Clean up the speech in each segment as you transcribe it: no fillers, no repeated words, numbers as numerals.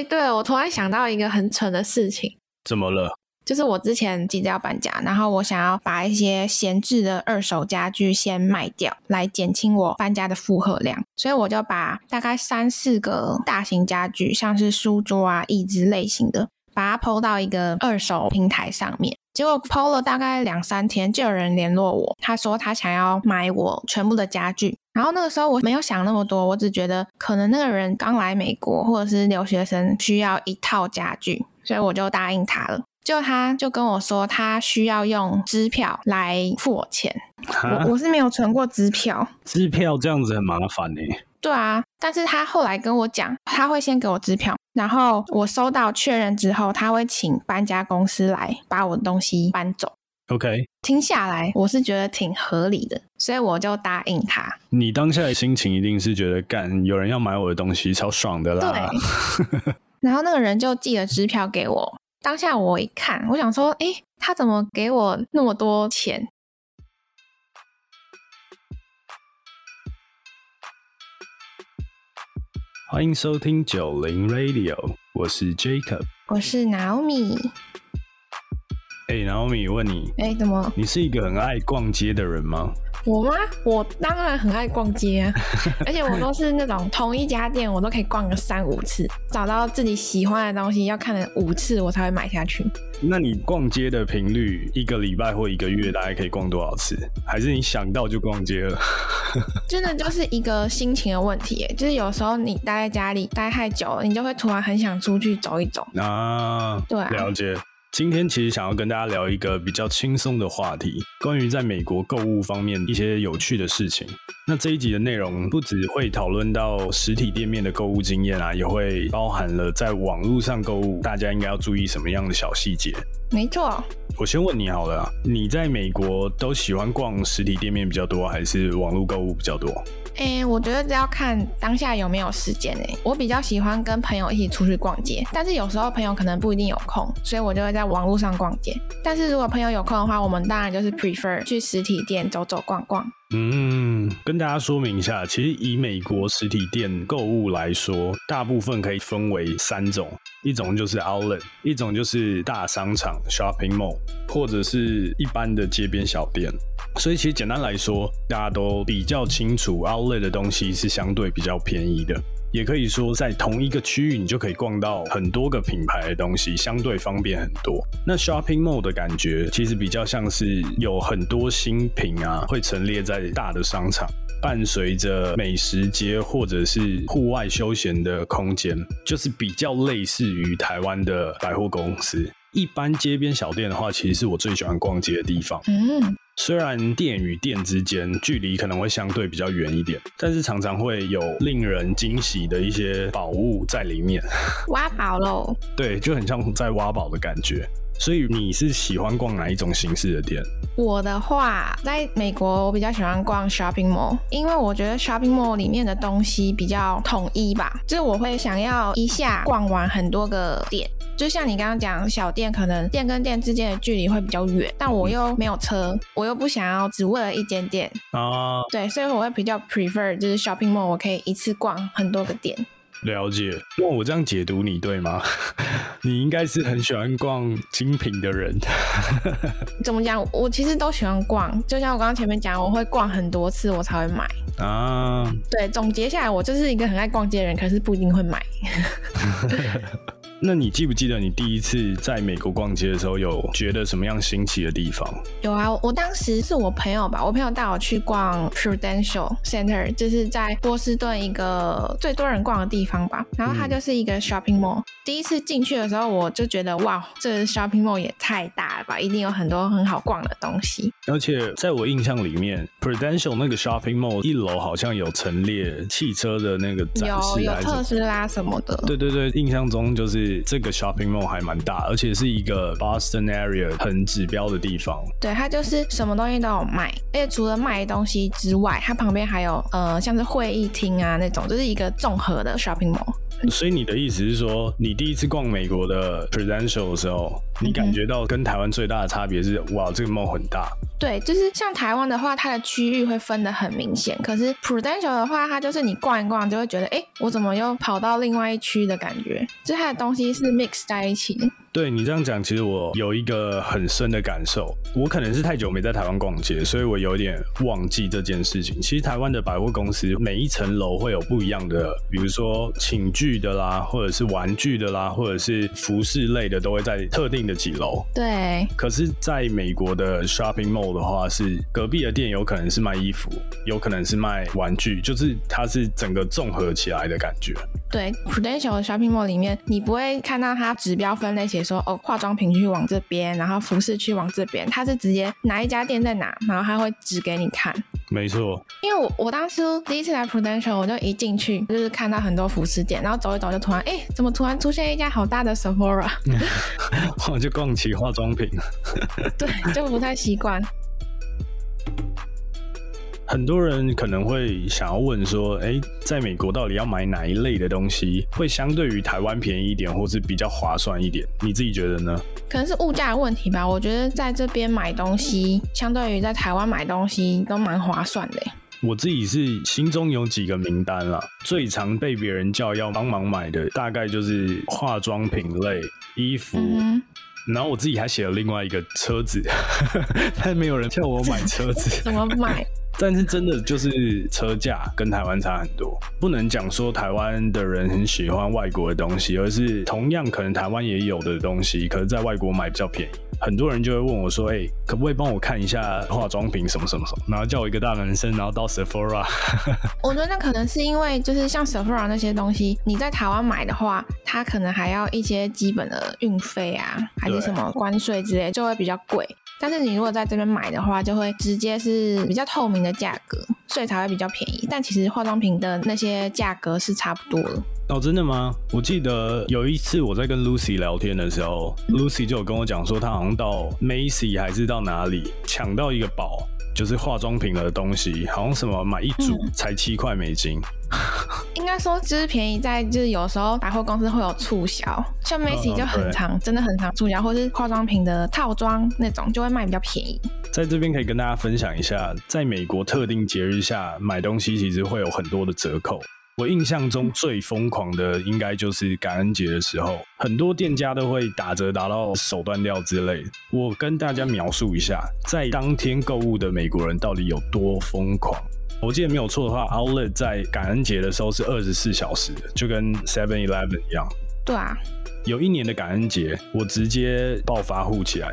哎，对了，我突然想到一个很蠢的事情。怎么了？就是我之前急着要搬家，然后我想要把一些闲置的二手家具先卖掉，来减轻我搬家的负荷量，所以我就把大概3-4个大型家具，像是书桌啊、椅子类型的，把它 PO 到一个二手平台上面。结果 PO 了大概2-3天，就有人联络我，他说他想要买我全部的家具。然后那个时候我没有想那么多，我只觉得可能那个人刚来美国或者是留学生需要一套家具，所以我就答应他了。结果他就跟我说他需要用支票来付我钱，我是没有存过支票。支票这样子很麻烦欸。对啊，但是他后来跟我讲，他会先给我支票，然后我收到确认之后，他会请搬家公司来把我的东西搬走。OK， 听下来我是觉得挺合理的，所以我就答应他。你当下的心情一定是觉得干，有人要买我的东西，超爽的啦。对。然后那个人就寄了支票给我，当下我一看，我想说，诶，他怎么给我那么多钱？欢迎收听90 Radio， 我是 Jacob， 我是 Naomi。 欸 Naomi， 问你，欸，怎么？你是一个很爱逛街的人吗？我吗？我当然很爱逛街啊。而且我都是那种同一家店我都可以逛个3-5次，找到自己喜欢的东西要看了5次我才会买下去。那你逛街的频率一个礼拜或一个月大概可以逛多少次？还是你想到就逛街了？真的就是一个心情的问题耶，就是有时候你待在家里待太久了，你就会突然很想出去走一走啊。对啊，了解。今天其实想要跟大家聊一个比较轻松的话题，关于在美国购物方面一些有趣的事情。那这一集的内容不只会讨论到实体店面的购物经验啊，也会包含了在网络上购物大家应该要注意什么样的小细节。没错。我先问你好了啊，你在美国都喜欢逛实体店面比较多，还是网络购物比较多？欸，我觉得这要看当下有没有时间欸。我比较喜欢跟朋友一起出去逛街，但是有时候朋友可能不一定有空，所以我就会在网络上逛街。但是如果朋友有空的话，我们当然就是 prefer 去实体店走走逛逛。嗯，跟大家说明一下，其实以美国实体店购物来说，大部分可以分为3种，一种就是 outlet， 一种就是大商场 shopping mall， 或者是一般的街边小店。所以其实简单来说，大家都比较清楚 outlet 的东西是相对比较便宜的，也可以说在同一个区域你就可以逛到很多个品牌的东西，相对方便很多。那 shopping mall 的感觉其实比较像是有很多新品啊，会陈列在大的商场，伴随着美食街或者是户外休闲的空间，就是比较类似于台湾的百货公司。一般街边小店的话，其实是我最喜欢逛街的地方。嗯，虽然店与店之间距离可能会相对比较远一点，但是常常会有令人惊喜的一些宝物在里面。挖宝咯。对，就很像在挖宝的感觉。所以你是喜欢逛哪一种形式的店？我的话，在美国我比较喜欢逛 shopping mall， 因为我觉得 shopping mall 里面的东西比较统一吧，就是我会想要一下逛完很多个店。就像你刚刚讲，小店可能店跟店之间的距离会比较远，但我又没有车，我又不想要只为了一间店啊。对，所以我会比较 prefer 就是 shopping mall， 我可以一次逛很多个店。了解。那我这样解读你对吗？你应该是很喜欢逛精品的人。怎么讲，我其实都喜欢逛，就像我刚刚前面讲，我会逛很多次我才会买啊。对，总结下来我就是一个很爱逛街的人，可是不一定会买。那你记不记得你第一次在美国逛街的时候，有觉得什么样新奇的地方？有啊，我当时是我朋友吧，我朋友带我去逛 Prudential Center， 就是在波士顿一个最多人逛的地方吧。然后它就是一个 shopping mall，第一次进去的时候我就觉得哇，这 shopping mall 也太大了吧，一定有很多很好逛的东西。而且在我印象里面 Prudential 那个 shopping mall 一楼好像有陈列汽车的那个展示，有特斯拉什么的。对对对，印象中就是这个 shopping mall 还蛮大，而且是一个 Boston area 很指标的地方。对，它就是什么东西都有卖，而且除了卖东西之外，它旁边还有像是会议厅啊那种，就是一个综合的 shopping mall。所以你的意思是说，你第一次逛美国的 Prudential 的时候，你感觉到跟台湾最大的差别是，哇，这个 mall 很大。对，就是像台湾的话它的区域会分得很明显，可是 Prudential 的话它就是你逛一逛就会觉得诶我怎么又跑到另外一区的感觉，就是它的东西是 mix 在一起。对，你这样讲其实我有一个很深的感受，我可能是太久没在台湾逛街，所以我有点忘记这件事情。其实台湾的百货公司每一层楼会有不一样的，比如说寝具的啦，或者是玩具的啦，或者是服饰类的都会在特定的几楼。对，可是在美国的 shopping mall 的话是隔壁的店有可能是卖衣服，有可能是卖玩具，就是它是整个综合起来的感觉。对， Prudential 的 shopping mall 里面你不会看到它指标分类写说哦，化妆品区往这边，然后服饰区往这边，它是直接哪一家店在哪，然后它会指给你看。没错，因为我当初第一次来 Prudential 我就一进去就是看到很多服饰店，然后走一走就突然诶怎么突然出现一家好大的 Sephora 我就逛起化妆品对，就不太习惯。很多人可能会想要问说诶在美国到底要买哪一类的东西会相对于台湾便宜一点或是比较划算一点，你自己觉得呢？可能是物价的问题吧，我觉得在这边买东西相对于在台湾买东西都蛮划算的。我自己是心中有几个名单啦，最常被别人叫要帮忙买的大概就是化妆品类、衣服、然后我自己还写了另外一个车子但没有人叫我买车子怎么买但是真的就是车价跟台湾差很多，不能讲说台湾的人很喜欢外国的东西，而是同样可能台湾也有的东西可是在外国买比较便宜。很多人就会问我说欸可不可以帮我看一下化妆品什么什么什么，然后叫我一个大男生然后到 Sephora 我觉得那可能是因为就是像 Sephora 那些东西你在台湾买的话它可能还要一些基本的运费啊还是什么关税之类就会比较贵，但是你如果在这边买的话就会直接是比较透明的价格，所以才会比较便宜，但其实化妆品的那些价格是差不多的。哦，真的吗？我记得有一次我在跟 Lucy 聊天的时候 Lucy 就有跟我讲说她好像到 Macy 还是到哪里抢到一个宝，就是化妆品的东西好像什么买一组才$7应该说就是便宜在就是有时候百货公司会有促销，像 Macy 就很常真的很常促销，或是化妆品的套装那种就会卖比较便宜。在这边可以跟大家分享一下，在美国特定节日下买东西其实会有很多的折扣，我印象中最疯狂的应该就是感恩节的时候，很多店家都会打折打到手断掉之类的。我跟大家描述一下在当天购物的美国人到底有多疯狂。我记得没有错的话 Outlet 在感恩节的时候是24小时的，就跟 7-Eleven 一样。对啊，有一年的感恩节我直接暴发户起来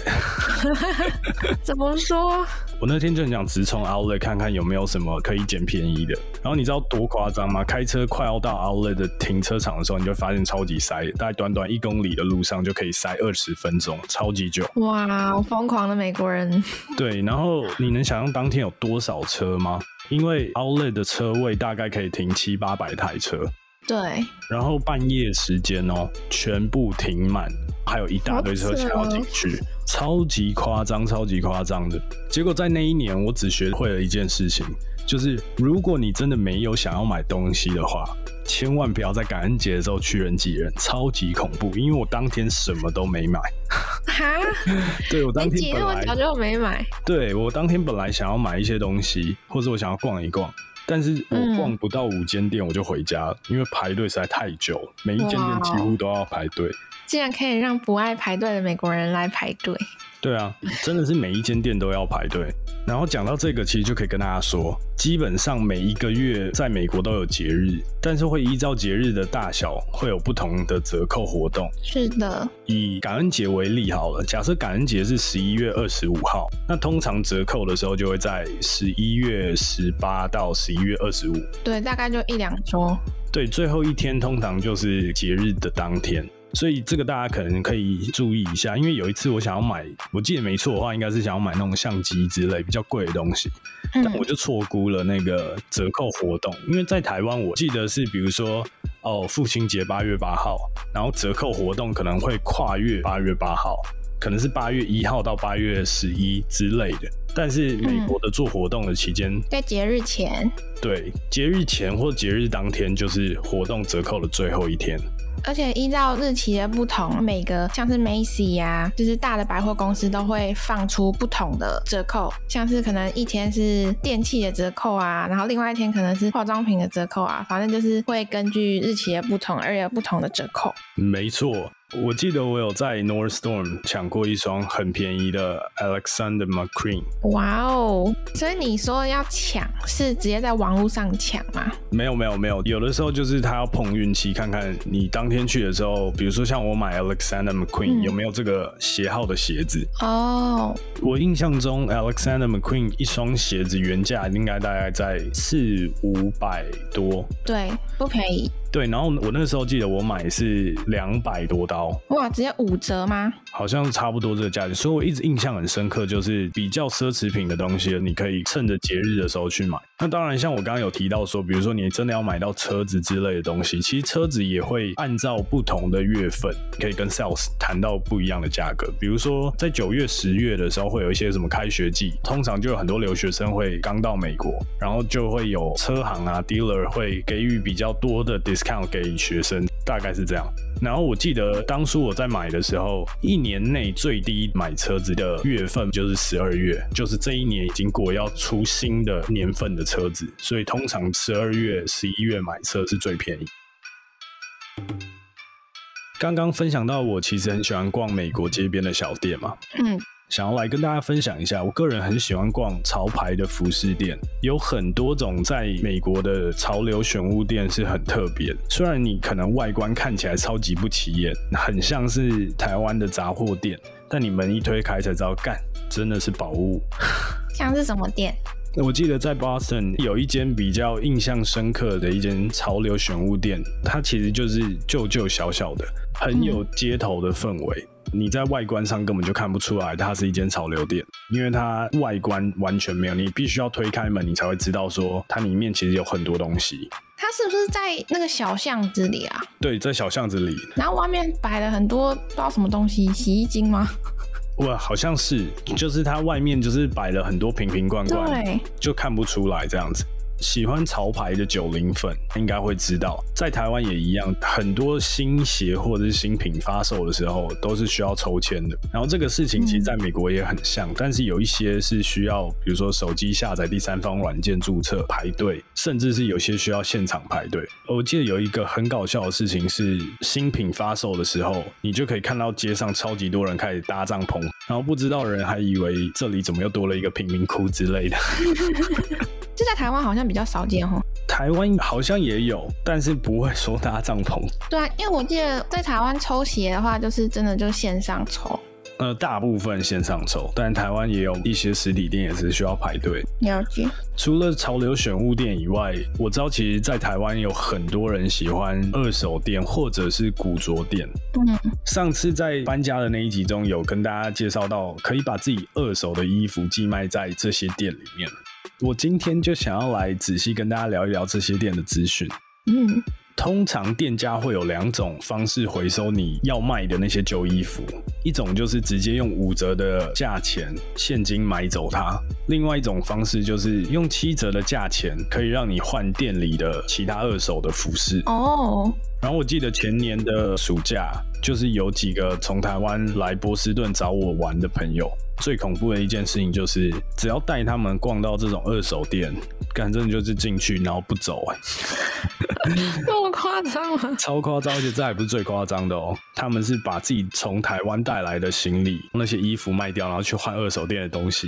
怎么说，我那天就很想直冲 Outlet 看看有没有什么可以捡便宜的，然后你知道多夸张吗？开车快要到 Outlet 的停车场的时候你就发现超级塞，大概短短1公里的路上就可以塞20分钟，超级久。哇，好疯狂的美国人对，然后你能想象当天有多少车吗？因为 Outlet 的车位大概可以停700-800台车，对，然后半夜时间哦，全部停满，还有一大堆车想要进去，超级夸张，超级夸张的。结果在那一年，我只学会了一件事情，就是如果你真的没有想要买东西的话，千万不要在感恩节的时候去人挤人，超级恐怖。因为我当天什么都没买。哈对，我当天本来早就没买。对，我当天本来想要买一些东西，或者我想要逛一逛。但是我逛不到5间店我就回家了，因为排队实在太久了，每一间店几乎都要排队。竟然可以让不爱排队的美国人来排队。对啊，真的是每一间店都要排队。然后讲到这个其实就可以跟大家说，基本上每一个月在美国都有节日，但是会依照节日的大小会有不同的折扣活动。是的，以感恩节为例好了，假设感恩节是11月25号，那通常折扣的时候就会在11月18到11月25。对，大概就1-2周。对，最后一天通常就是节日的当天。所以这个大家可能可以注意一下，因为有一次我想要买，我记得没错的话应该是想要买那种相机之类比较贵的东西，但我就错估了那个折扣活动。因为在台湾我记得是比如说父亲节8月8号，然后折扣活动可能会跨越8月8号，可能是8月1号到8月11之类的。但是美国的做活动的期间，在节日前，对，节日前或节日当天就是活动折扣的最后一天。而且依照日期的不同，每个像是 Macy's 啊，就是大的百货公司都会放出不同的折扣，像是可能一天是电器的折扣啊，然后另外一天可能是化妆品的折扣啊，反正就是会根据日期的不同而有不同的折扣。没错，我记得我有在 Nordstrom 抢过一双很便宜的 Alexander McQueen。 哇哦，所以你说要抢是直接在网络上抢吗？没有，有的时候就是他要碰运气，看看你当天去的时候，比如说像我买 Alexander McQueen、有没有这个鞋号的鞋子哦。我印象中 Alexander McQueen 一双鞋子原价应该大概在400-500多，对，不便宜。对，然后我那时候记得我买是200多刀，哇，直接5折吗？好像差不多这个价钱，所以我一直印象很深刻，就是比较奢侈品的东西，你可以趁着节日的时候去买。那当然，像我刚刚有提到说，比如说你真的要买到车子之类的东西，其实车子也会按照不同的月份，可以跟 sales 谈到不一样的价格。比如说在9月、10月的时候，会有一些什么开学季，通常就有很多留学生会刚到美国，然后就会有车行啊 dealer 会给予比较多的 discount 给学生，大概是这样。然后我记得当初我在买的时候，1年内最低买车子的月份就是12月，就是这一年已经过要出新的年份的车子，所以通常12月、11月买车是最便宜。刚刚分享到我其实很喜欢逛美国街边的小店嘛，想要来跟大家分享一下，我个人很喜欢逛潮牌的服饰店，有很多种在美国的潮流选物店是很特别的。虽然你可能外观看起来超级不起眼，很像是台湾的杂货店，但你门一推开才知道，干，真的是宝物。像是什么店？我记得在 Boston 有一间比较印象深刻的一间潮流选物店，它其实就是旧小小的，很有街头的氛围。你在外观上根本就看不出来它是一间潮流店，因为它外观完全没有，你必须要推开门你才会知道说它里面其实有很多东西。它是不是在那个小巷子里啊？对，在小巷子里，然后外面摆了很多不知道什么东西，洗衣精吗？哇，好像是，就是它外面就是摆了很多瓶罐罐，对，就看不出来这样子。喜欢潮牌的90粉应该会知道，在台湾也一样，很多新鞋或者是新品发售的时候都是需要抽签的，然后这个事情其实在美国也很像，但是有一些是需要比如说手机下载第三方软件注册排队，甚至是有些需要现场排队。我记得有一个很搞笑的事情是，新品发售的时候你就可以看到街上超级多人开始搭帐篷，然后不知道人还以为这里怎么又多了一个贫民窟之类的。这在台湾好像比较少见吼，台湾好像也有，但是不会说搭帐篷。对啊，因为我记得在台湾抽鞋的话，就是真的就线上抽。大部分线上抽，但台湾也有一些实体店也是需要排队。了解。除了潮流选物店以外，我知道其实在台湾有很多人喜欢二手店或者是古着店。上次在搬家的那一集中有跟大家介绍到，可以把自己二手的衣服寄卖在这些店里面。我今天就想要来仔细跟大家聊一聊这些店的资讯。通常店家会有2种方式回收你要卖的那些旧衣服，一种就是直接用5折的价钱现金买走它，另外一种方式就是用7折的价钱可以让你换店里的其他二手的服饰。然后我记得前年的暑假，就是有几个从台湾来波士顿找我玩的朋友，最恐怖的一件事情就是只要带他们逛到这种二手店，反正就是进去然后不走。那么夸张吗？超夸张，而且这还不是最夸张的哦，他们是把自己从台湾带来的行李那些衣服卖掉，然后去换二手店的东西。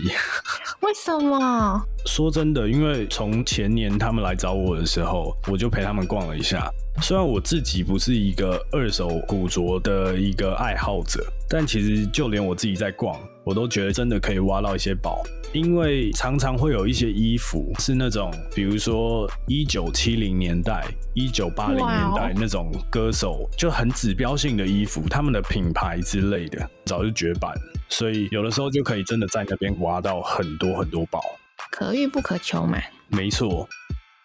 为什么？说真的，因为从前年他们来找我的时候，我就陪他们逛了一下，虽然我自己不是一个二手古着的一个爱好者，但其实就连我自己在逛，我都觉得真的可以挖到一些宝。因为常常会有一些衣服是那种比如说1970年代、1980年代那种歌手就很指标性的衣服，他们的品牌之类的早就绝版，所以有的时候就可以真的在那边挖到很多很多宝，可遇不可求嘛。没错。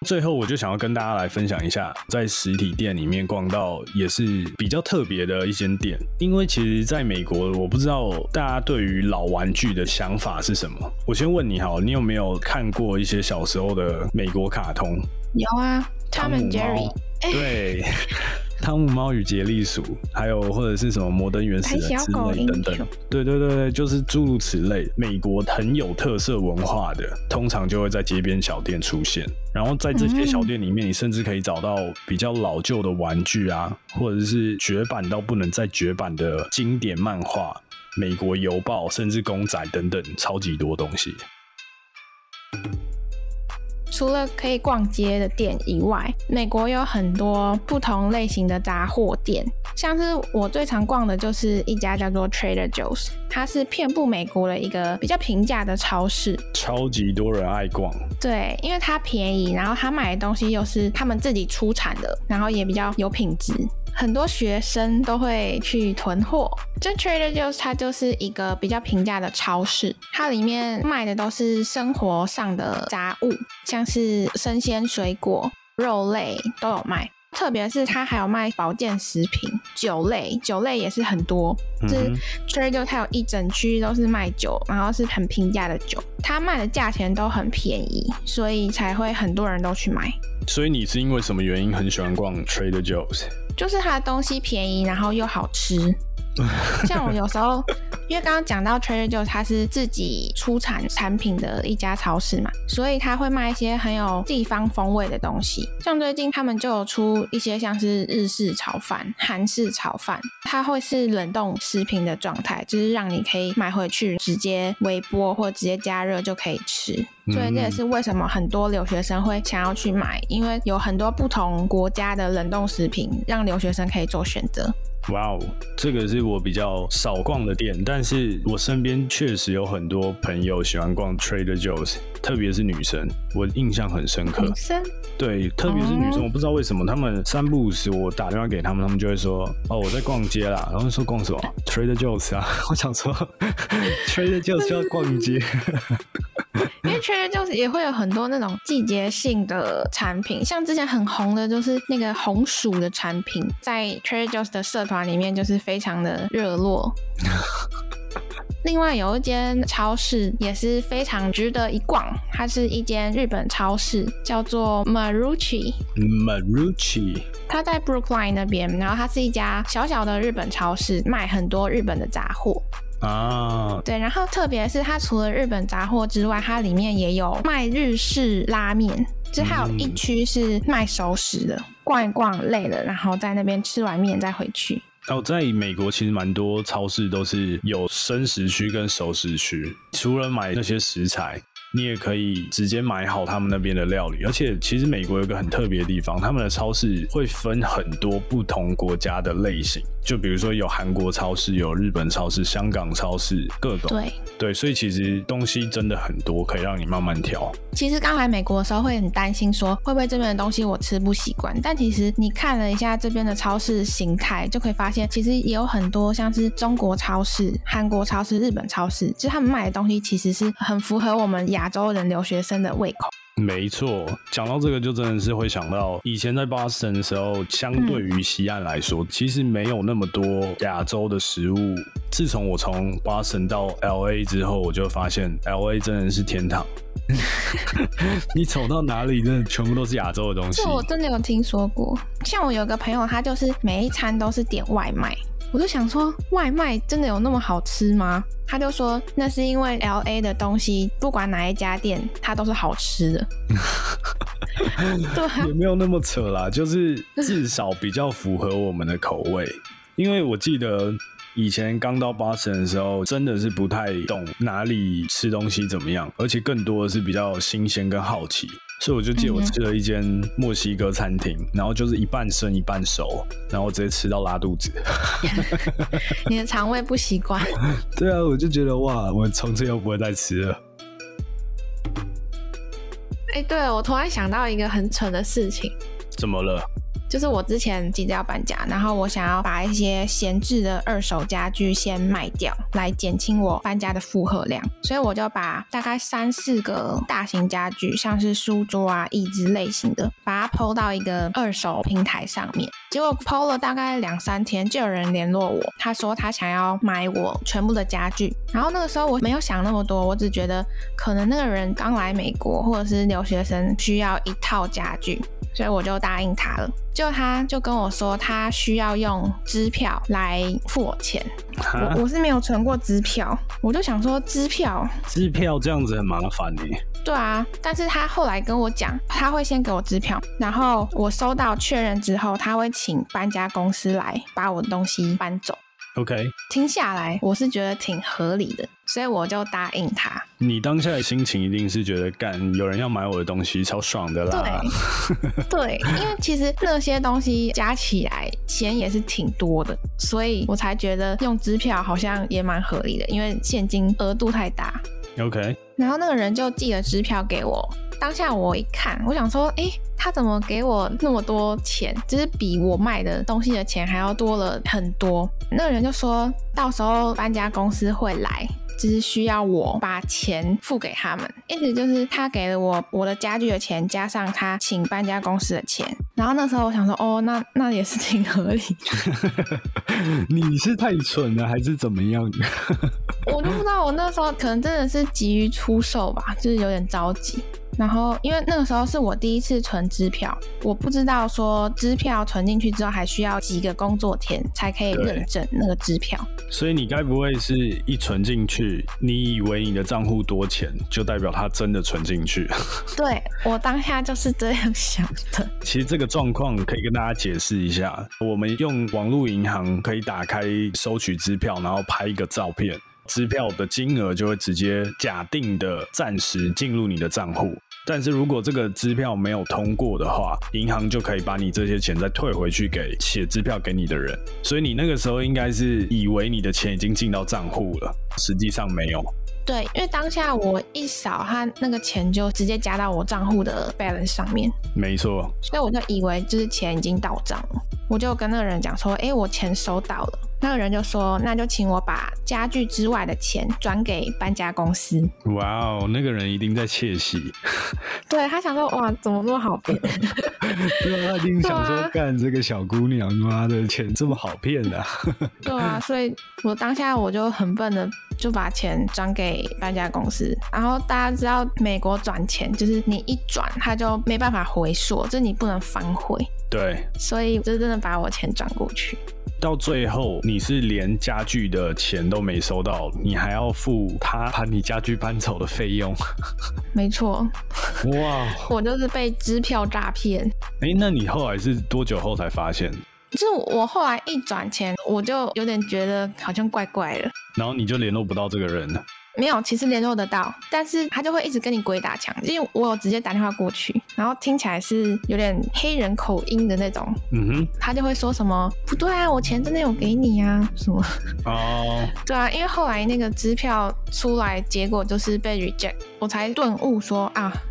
最后我就想要跟大家来分享一下在实体店里面逛到也是比较特别的一间店。因为其实在美国，我不知道大家对于老玩具的想法是什么。我先问你好，你有没有看过一些小时候的美国卡通？有啊，Tom and Jerry。对。汤姆猫与杰利鼠，还有或者是什么摩登原始人之类等等，对对对，就是诸如此类美国很有特色文化的，通常就会在街边小店出现。然后在这些小店里面，你甚至可以找到比较老旧的玩具啊，或者是绝版到不能再绝版的经典漫画、美国邮报，甚至公仔等等，超级多东西。除了可以逛街的店以外，美国有很多不同类型的杂货店，像是我最常逛的就是一家叫做 Trader Joe's， 它是遍布美国的一个比较平价的超市，超级多人爱逛。对，因为它便宜，然后它买的东西又是他们自己出产的，然后也比较有品质。很多学生都会去囤货。这 Trader Joe's 它就是一个比较平价的超市，它里面卖的都是生活上的杂物，像是生鲜水果、肉类都有卖。特别是它还有卖保健食品、酒类，酒类也是很多。就是 Trader Joe's 它有一整区都是卖酒，然后是很平价的酒，它卖的价钱都很便宜，所以才会很多人都去买。所以你是因为什么原因很喜欢逛 Trader Joe's？ 就是它的东西便宜，然后又好吃。像我有时候，因为刚刚讲到 Trader Joe's 它是自己出产产品的一家超市嘛，所以它会卖一些很有地方风味的东西。像最近他们就有出一些像是日式炒饭、韩式炒饭，它会是冷冻食品的状态，就是让你可以买回去直接微波或直接加热就可以吃。所以这也是为什么很多留学生会想要去买，因为有很多不同国家的冷冻食品让留学生可以做选择。哇哦，这个是我比较少逛的店，但是我身边确实有很多朋友喜欢逛 Trader Joe's， 特别是女生，我印象很深刻。女生？对，特别是女生，我不知道为什么他们三不五时我打电话给他们，他们就会说哦我在逛街啦，然后说逛什么 Trader Joe's 啊，我想说Trader Joe's 就要逛街。因为 Trader Joe's 也会有很多那种季节性的产品，像之前很红的就是那个红薯的产品，在 Trader Joe's 的社团里面就是非常的热络。另外有一间超市也是非常值得一逛，它是一间日本超市，叫做 Maruchi， 它在 Brookline 那边，然后它是一家小小的日本超市，卖很多日本的杂货啊，对，然后特别是它除了日本杂货之外，它里面也有卖日式拉面，就是还有一区是卖熟食的，逛一逛累了，然后在那边吃完面再回去。哦，在美国其实蛮多超市都是有生食区跟熟食区，除了买那些食材，你也可以直接买好他们那边的料理。而且其实美国有一个很特别的地方，他们的超市会分很多不同国家的类型，就比如说有韩国超市、有日本超市、香港超市，各种。对，所以其实东西真的很多，可以让你慢慢挑。其实刚来美国的时候会很担心说会不会这边的东西我吃不习惯，但其实你看了一下这边的超市形态，就可以发现其实也有很多像是中国超市、韩国超市、日本超市，就是他们卖的东西其实是很符合我们亚洲人留学生的胃口。没错，讲到这个就真的是会想到以前在 Boston 的时候，相对于西岸来说，其实没有那么多亚洲的食物。自从我从 Boston 到 LA 之后，我就发现 LA 真的是天堂。你走到哪里真的全部都是亚洲的东西。这我真的有听说过，像我有个朋友，他就是每一餐都是点外卖，我就想说外卖真的有那么好吃吗？他就说那是因为 LA 的东西不管哪一家店它都是好吃的。对啊，也没有那么扯啦，就是至少比较符合我们的口味。因为我记得以前刚到 Boston 的时候，真的是不太懂哪里吃东西怎么样，而且更多的是比较新鲜跟好奇，所以我就记得我吃了一间墨西哥餐厅，然后就是一半生一半熟，然后直接吃到拉肚子。你的肠胃不习惯。对啊，我就觉得哇，我从此又不会再吃了。对，我突然想到一个很蠢的事情。怎么了？就是我之前急着要搬家，然后我想要把一些闲置的二手家具先卖掉，来减轻我搬家的负荷量，所以我就把大概3-4个大型家具，像是书桌啊、椅子类型的，把它 PO 到一个二手平台上面。结果抛了大概2-3天就有人联络我，他说他想要买我全部的家具。然后那个时候我没有想那么多，我只觉得可能那个人刚来美国或者是留学生需要一套家具，所以我就答应他了。结果他就跟我说他需要用支票来付我钱。我是没有存过支票，我就想说支票这样子很麻烦耶。对啊，但是他后来跟我讲他会先给我支票，然后我收到确认之后他会请搬家公司来把我的东西搬走。 OK， 听下来我是觉得挺合理的，所以我就答应他。你当下的心情一定是觉得干有人要买我的东西超爽的啦。 对，因为其实那些东西加起来钱也是挺多的，所以我才觉得用支票好像也蛮合理的，因为现金额度太大。 OK， 然后那个人就寄了支票给我。当下我一看我想说他怎么给我那么多钱，就是比我卖的东西的钱还要多了很多。那个人就说到时候搬家公司会来，就是需要我把钱付给他们，意思就是他给了我的家具的钱加上他请搬家公司的钱。然后那时候我想说那也是挺合理的。你是太蠢了还是怎么样？我就不知道，我那时候可能真的是急于出售吧，就是有点着急。然后因为那个时候是我第一次存支票，我不知道说支票存进去之后还需要几个工作天才可以认证那个支票。所以你该不会是一存进去你以为你的账户多钱就代表它真的存进去？对，我当下就是这样想的。其实这个状况可以跟大家解释一下，我们用网络银行可以打开收取支票，然后拍一个照片，支票的金额就会直接假定的暂时进入你的账户。但是如果这个支票没有通过的话，银行就可以把你这些钱再退回去给写支票给你的人。所以你那个时候应该是以为你的钱已经进到账户了，实际上没有。对，因为当下我一扫他那个钱就直接加到我账户的 balance 上面。没错，所以我就以为就是钱已经到账了，我就跟那个人讲说我钱收到了。那个人就说那就请我把家具之外的钱转给搬家公司。哇哦，那个人一定在窃喜。对，他想说哇怎么那么好骗。对啊，他一定想说干这个小姑娘妈的钱这么好骗啊。对啊，所以我当下我就很笨的就把钱转给搬家公司。然后大家知道美国转钱就是你一转他就没办法回溯，就是你不能反悔。对，所以就真的把我钱转过去。到最后你是连家具的钱都没收到，你还要付他把你家具搬走的费用。没错。哇，我就是被支票诈骗。那你后来是多久后才发现？就是我后来一转钱我就有点觉得好像怪怪了，然后你就联络不到这个人了。没有，其实联络得到，但是他就会一直跟你鬼打墙，因为我有直接打电话过去，然后听起来是有点黑人口音的那种。他就会说什么不对啊，我钱真的有给你啊什么。对啊，因为后来那个支票出来结果就是被 reject， 我才顿悟说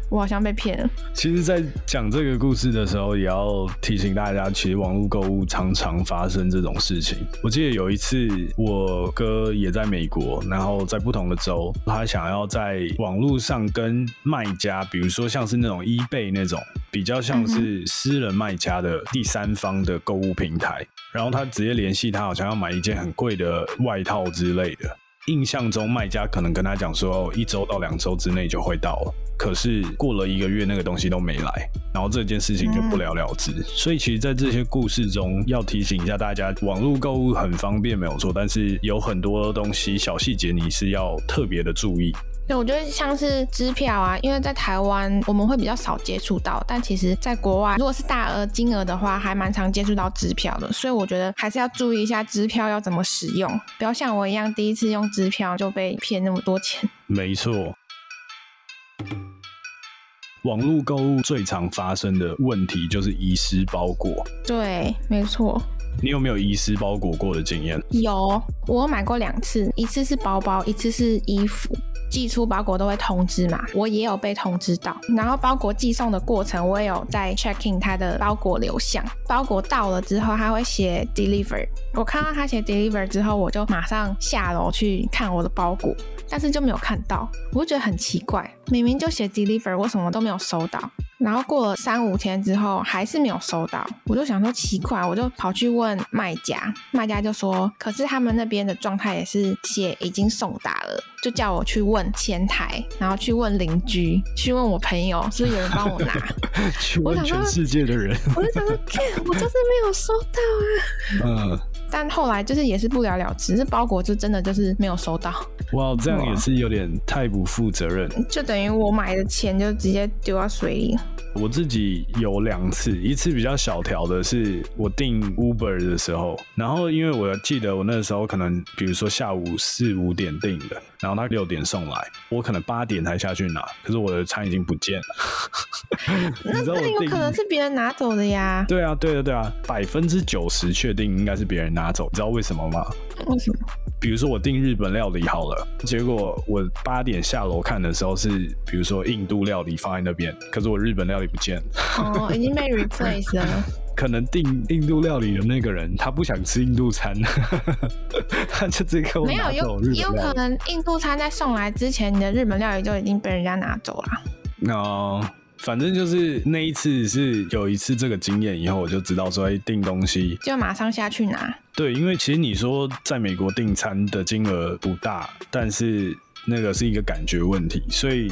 我好像被骗了。其实在讲这个故事的时候也要提醒大家，其实网络购物常常发生这种事情。我记得有一次我哥也在美国，然后在不同的州，他想要在网络上跟卖家，比如说像是那种 eBay 那种比较像是私人卖家的第三方的购物平台，然后他直接联系他好像要买一件很贵的外套之类的。印象中卖家可能跟他讲说1周到2周之内就会到了，可是过了1个月那个东西都没来，然后这件事情就不了了之。所以其实在这些故事中要提醒一下大家，网络购物很方便没有错，但是有很多东西小细节你是要特别的注意。对，我觉得像是支票啊，因为在台湾我们会比较少接触到，但其实在国外如果是大额金额的话还蛮常接触到支票的，所以我觉得还是要注意一下支票要怎么使用，不要像我一样第一次用支票就被骗那么多钱。没错。网络购物最常发生的问题就是遗失包裹。对，没错。你有没有遗失包裹过的经验？有，我买过2次，一次是包包，一次是衣服。寄出包裹都会通知嘛，我也有被通知到，然后包裹寄送的过程我也有在 check in 它的包裹流向，包裹到了之后它会写 deliver， 我看到它写 deliver 之后我就马上下楼去看我的包裹，但是就没有看到，我就觉得很奇怪，明明就写 deliver 我什么都没有收到。然后过了3-5天之后还是没有收到，我就想说奇怪，我就跑去问卖家，卖家就说可是他们那边的状态也是写已经送达了，就叫我去问前台，然后去问邻居，去问我朋友是不是有人帮我拿去问全世界的人我就想说我就是没有收到啊但后来就是也是不了了之，这包裹就真的就是没有收到。哇，这样也是有点太不负责任，就等于我买的钱就直接丢到水里。我自己有2次，一次比较小条的是我订 Uber 的时候，然后因为我记得我那时候可能比如说下午4-5点订的，然后他6点送来，我可能8点才下去拿，可是我的餐已经不见了那有可能是别人拿走的呀。对啊对啊对啊，90%确定应该是别人拿走，你知道为什么吗？为什么？比如说我订日本料理好了，结果我8点下楼看的时候是比如说印度料理放在那边，可是我日本料理不见了哦，已经被 replace 了可能订印度料理的那个人他不想吃印度餐他就直接给我拿走日本料理。没有，有可能印度餐在送来之前你的日本料理就已经被人家拿走了。反正就是那一次是有一次这个经验以后，我就知道说订东西就马上下去拿。对，因为其实你说在美国订餐的金额不大，但是那个是一个感觉问题，所以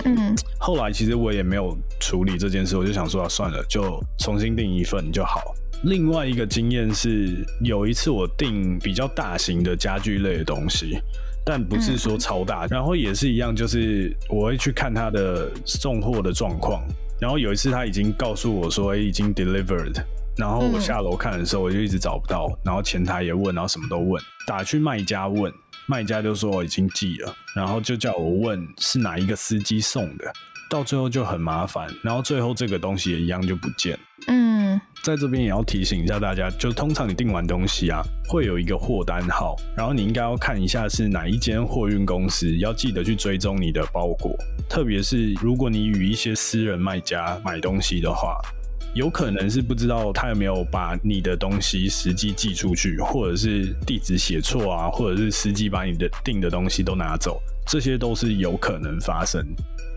后来其实我也没有处理这件事，我就想说算了，就重新订一份就好。另外一个经验是有一次我订比较大型的家具类的东西，但不是说超大，然后也是一样，就是我会去看它的送货的状况，然后有一次他已经告诉我说已经 delivered， 然后我下楼看的时候我就一直找不到，然后前台也问，然后什么都问，打去卖家问，卖家就说已经寄了，然后就叫我问是哪一个司机送的，到最后就很麻烦，然后最后这个东西也一样就不见。在这边也要提醒一下大家，就通常你订完东西啊，会有一个货单号，然后你应该要看一下是哪一间货运公司，要记得去追踪你的包裹，特别是如果你与一些私人卖家买东西的话，有可能是不知道他有没有把你的东西实际寄出去，或者是地址写错啊，或者是司机把你的订的东西都拿走，这些都是有可能发生。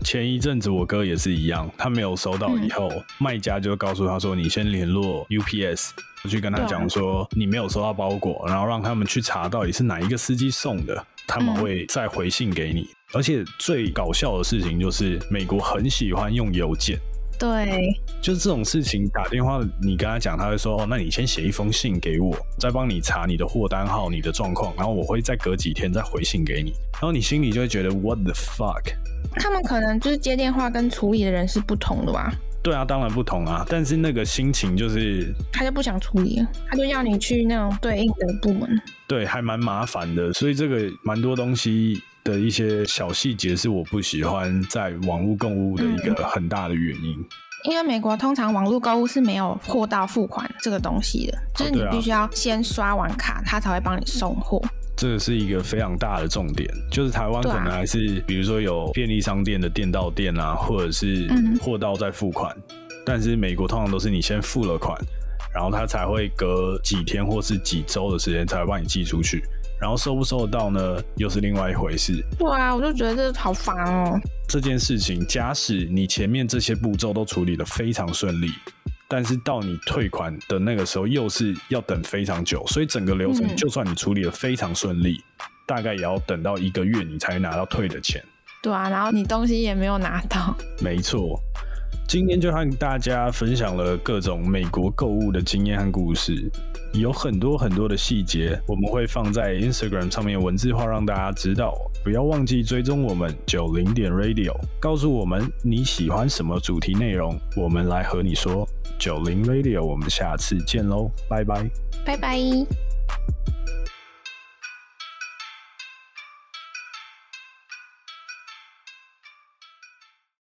前一阵子我哥也是一样，他没有收到以后，卖家就告诉他说你先联络 UPS， 去跟他讲说你没有收到包裹，然后让他们去查到底是哪一个司机送的，他们会再回信给你。而且最搞笑的事情就是美国很喜欢用邮件，对，就是这种事情打电话你跟他讲，他会说哦，那你先写一封信给我，再帮你查你的货单号，你的状况，然后我会再隔几天再回信给你，然后你心里就会觉得 what the fuck。 他们可能就是接电话跟处理的人是不同的吧。对啊，当然不同啊，但是那个心情就是他就不想处理了，他就要你去那种对应的部门，对，还蛮麻烦的。所以这个蛮多东西的一些小细节是我不喜欢在网络购物的一个很大的原因。因为美国通常网络购物是没有货到付款这个东西的，就是你必须要先刷完卡他才会帮你送货，这个是一个非常大的重点。就是台湾可能还是比如说有便利商店的店到店啊，或者是货到再付款，但是美国通常都是你先付了款，然后他才会隔几天或是几周的时间才会帮你寄出去，然后收不收得到呢又是另外一回事。对啊，我就觉得这好烦哦。这件事情假使你前面这些步骤都处理得非常顺利，但是到你退款的那个时候又是要等非常久，所以整个流程就算你处理得非常顺利，大概也要等到1个月你才拿到退的钱。对啊，然后你东西也没有拿到。没错，今天就和大家分享了各种美国购物的经验和故事，有很多很多的细节我们会放在 Instagram 上面文字化让大家知道，不要忘记追踪我们90.radio， 告诉我们你喜欢什么主题内容，我们来和你说。90 radio， 我们下次见咯，拜拜拜拜。